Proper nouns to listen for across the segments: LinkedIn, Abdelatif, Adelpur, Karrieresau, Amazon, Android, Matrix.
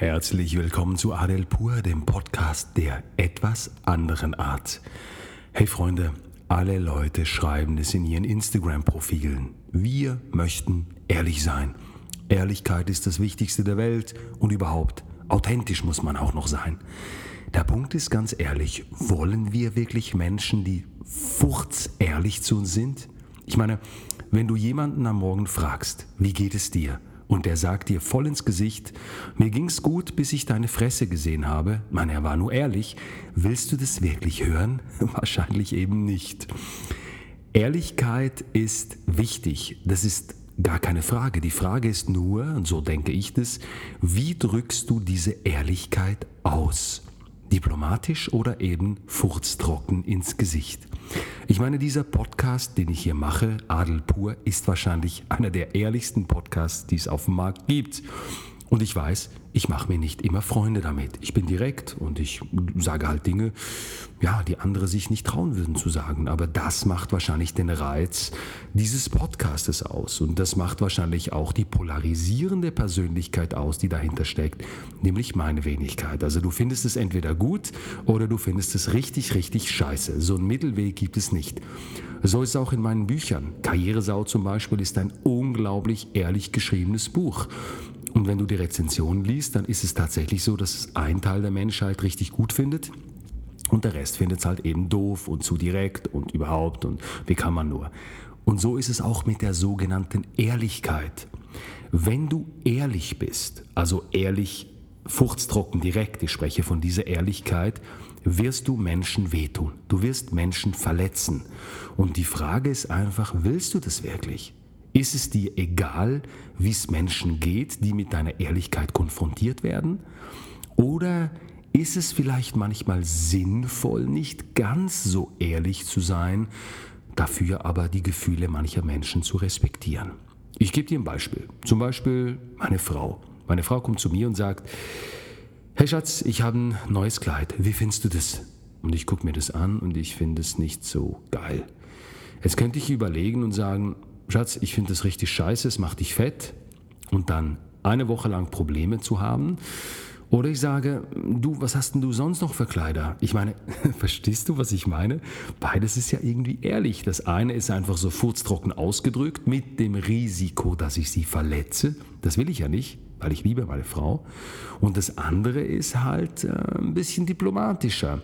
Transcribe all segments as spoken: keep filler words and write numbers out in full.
Herzlich willkommen zu Adelpur, dem Podcast der etwas anderen Art. Hey Freunde, alle Leute schreiben es in ihren Instagram-Profilen. Wir möchten ehrlich sein. Ehrlichkeit ist das Wichtigste der Welt und überhaupt, authentisch muss man auch noch sein. Der Punkt ist ganz ehrlich, wollen wir wirklich Menschen, die furzehrlich zu uns sind? Ich meine, wenn du jemanden am Morgen fragst, wie geht es dir? Und der sagt dir voll ins Gesicht, mir ging's gut, bis ich deine Fresse gesehen habe. Mann, er war nur ehrlich. Willst du das wirklich hören? Wahrscheinlich eben nicht. Ehrlichkeit ist wichtig. Das ist gar keine Frage. Die Frage ist nur, und so denke ich das, wie drückst du diese Ehrlichkeit aus? Diplomatisch oder eben furztrocken ins Gesicht. Ich meine, dieser Podcast, den ich hier mache, Adelpur, ist wahrscheinlich einer der ehrlichsten Podcasts, die es auf dem Markt gibt. Und ich weiß, ich mache mir nicht immer Freunde damit. Ich bin direkt und ich sage halt Dinge, ja, die andere sich nicht trauen würden zu sagen. Aber das macht wahrscheinlich den Reiz dieses Podcastes aus. Und das macht wahrscheinlich auch die polarisierende Persönlichkeit aus, die dahinter steckt, nämlich meine Wenigkeit. Also du findest es entweder gut oder du findest es richtig, richtig scheiße. So einen Mittelweg gibt es nicht. So ist es auch in meinen Büchern. Karrieresau zum Beispiel ist ein unglaublich ehrlich geschriebenes Buch. Und wenn du die Rezension liest, dann ist es tatsächlich so, dass es ein Teil der Menschheit richtig gut findet und der Rest findet es halt eben doof und zu direkt und überhaupt und wie kann man nur. Und so ist es auch mit der sogenannten Ehrlichkeit. Wenn du ehrlich bist, also ehrlich, furztrocken, direkt, ich spreche von dieser Ehrlichkeit, wirst du Menschen wehtun, du wirst Menschen verletzen. Und die Frage ist einfach, willst du das wirklich? Ist es dir egal, wie es Menschen geht, die mit deiner Ehrlichkeit konfrontiert werden? Oder ist es vielleicht manchmal sinnvoll, nicht ganz so ehrlich zu sein, dafür aber die Gefühle mancher Menschen zu respektieren? Ich gebe dir ein Beispiel. Zum Beispiel meine Frau. Meine Frau kommt zu mir und sagt, hey Schatz, ich habe ein neues Kleid. Wie findest du das? Und ich gucke mir das an und ich finde es nicht so geil. Jetzt könnte ich überlegen und sagen, Schatz, ich finde das richtig scheiße, es macht dich fett und dann eine Woche lang Probleme zu haben. Oder ich sage, du, was hast denn du sonst noch für Kleider? Ich meine, verstehst du, was ich meine? Beides ist ja irgendwie ehrlich. Das eine ist einfach so furztrocken ausgedrückt mit dem Risiko, dass ich sie verletze. Das will ich ja nicht, weil ich liebe meine Frau. Und das andere ist halt äh, ein bisschen diplomatischer,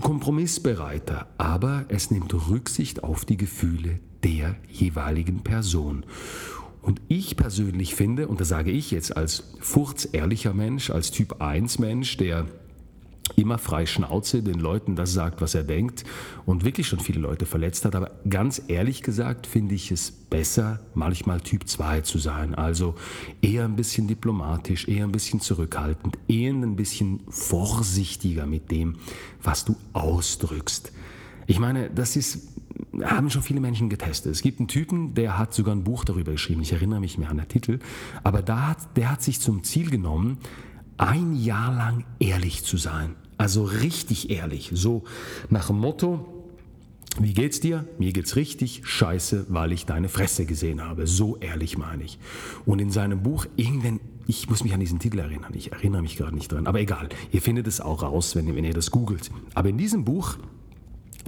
kompromissbereiter. Aber es nimmt Rücksicht auf die Gefühle der jeweiligen Person. Und ich persönlich finde, und das sage ich jetzt als furzehrlicher Mensch, als Typ eins Mensch, der immer frei Schnauze den Leuten das sagt, was er denkt und wirklich schon viele Leute verletzt hat, aber ganz ehrlich gesagt finde ich es besser, manchmal Typ zwei zu sein. Also eher ein bisschen diplomatisch, eher ein bisschen zurückhaltend, eher ein bisschen vorsichtiger mit dem, was du ausdrückst. Ich meine, das ist... haben schon viele Menschen getestet. Es gibt einen Typen, der hat sogar ein Buch darüber geschrieben. Ich erinnere mich mehr an den Titel. Aber da hat, der hat sich zum Ziel genommen, ein Jahr lang ehrlich zu sein. Also richtig ehrlich. So nach dem Motto, wie geht's dir? Mir geht's richtig scheiße, weil ich deine Fresse gesehen habe. So ehrlich meine ich. Und in seinem Buch, irgendwann, ich muss mich an diesen Titel erinnern, ich erinnere mich gerade nicht dran, aber egal, ihr findet es auch raus, wenn, wenn ihr das googelt. Aber in diesem Buch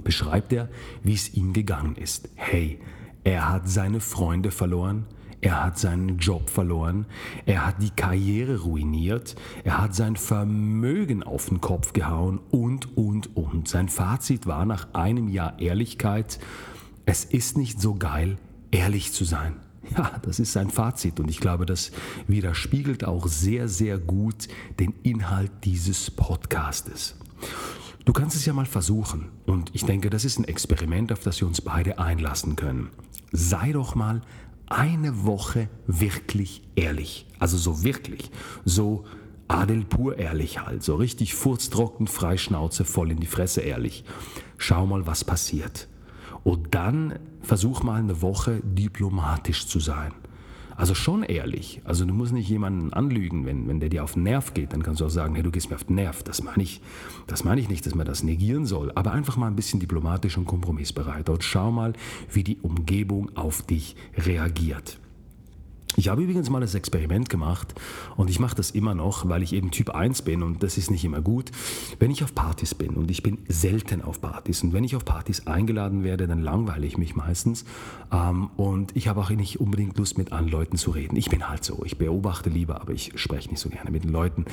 beschreibt er, wie es ihm gegangen ist. Hey, er hat seine Freunde verloren, er hat seinen Job verloren, er hat die Karriere ruiniert, er hat sein Vermögen auf den Kopf gehauen und, und, und. Sein Fazit war nach einem Jahr Ehrlichkeit, es ist nicht so geil, ehrlich zu sein. Ja, das ist sein Fazit und ich glaube, das widerspiegelt auch sehr, sehr gut den Inhalt dieses Podcastes. Du kannst es ja mal versuchen und ich denke, das ist ein Experiment, auf das wir uns beide einlassen können. Sei doch mal eine Woche wirklich ehrlich, also so wirklich, so Adelpur ehrlich halt, so richtig furztrocken, Freischnauze, voll in die Fresse ehrlich. Schau mal, was passiert. Und dann versuch mal eine Woche diplomatisch zu sein. Also schon ehrlich, also du musst nicht jemanden anlügen, wenn, wenn der dir auf den Nerv geht, dann kannst du auch sagen, hey, du gehst mir auf den Nerv, das meine ich, das meine ich nicht, dass man das negieren soll, aber einfach mal ein bisschen diplomatisch und kompromissbereiter und schau mal, wie die Umgebung auf dich reagiert. Ich habe übrigens mal das Experiment gemacht und ich mache das immer noch, weil ich eben Typ eins bin und das ist nicht immer gut. Wenn ich auf Partys bin, und ich bin selten auf Partys, und wenn ich auf Partys eingeladen werde, dann langweile ich mich meistens ähm, und ich habe auch nicht unbedingt Lust, mit anderen Leuten zu reden. Ich bin halt so, ich beobachte lieber, aber ich spreche nicht so gerne mit den Leuten.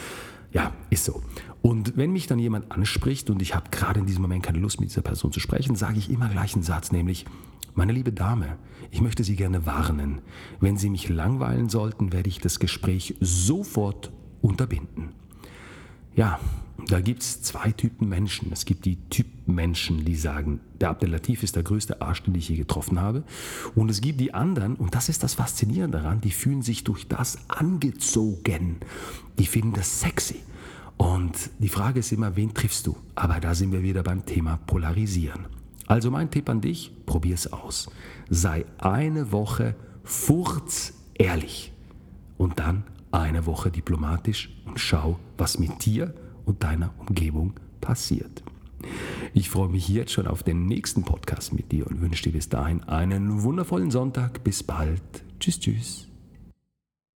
Ja, ist so. Und wenn mich dann jemand anspricht und ich habe gerade in diesem Moment keine Lust, mit dieser Person zu sprechen, sage ich immer gleich einen Satz, nämlich: Meine liebe Dame, ich möchte Sie gerne warnen. Wenn Sie mich langweilen sollten, werde ich das Gespräch sofort unterbinden. Ja, da gibt es zwei Typen Menschen. Es gibt die Typen Menschen, die sagen, der Abdelatif ist der größte Arsch, den ich je getroffen habe. Und es gibt die anderen, und das ist das Faszinierende daran, die fühlen sich durch das angezogen. Die finden das sexy. Und die Frage ist immer, wen triffst du? Aber da sind wir wieder beim Thema Polarisieren. Also mein Tipp an dich, probier's aus. Sei eine Woche furzehrlich und dann eine Woche diplomatisch und schau, was mit dir und deiner Umgebung passiert. Ich freue mich jetzt schon auf den nächsten Podcast mit dir und wünsche dir bis dahin einen wundervollen Sonntag. Bis bald. Tschüss, tschüss.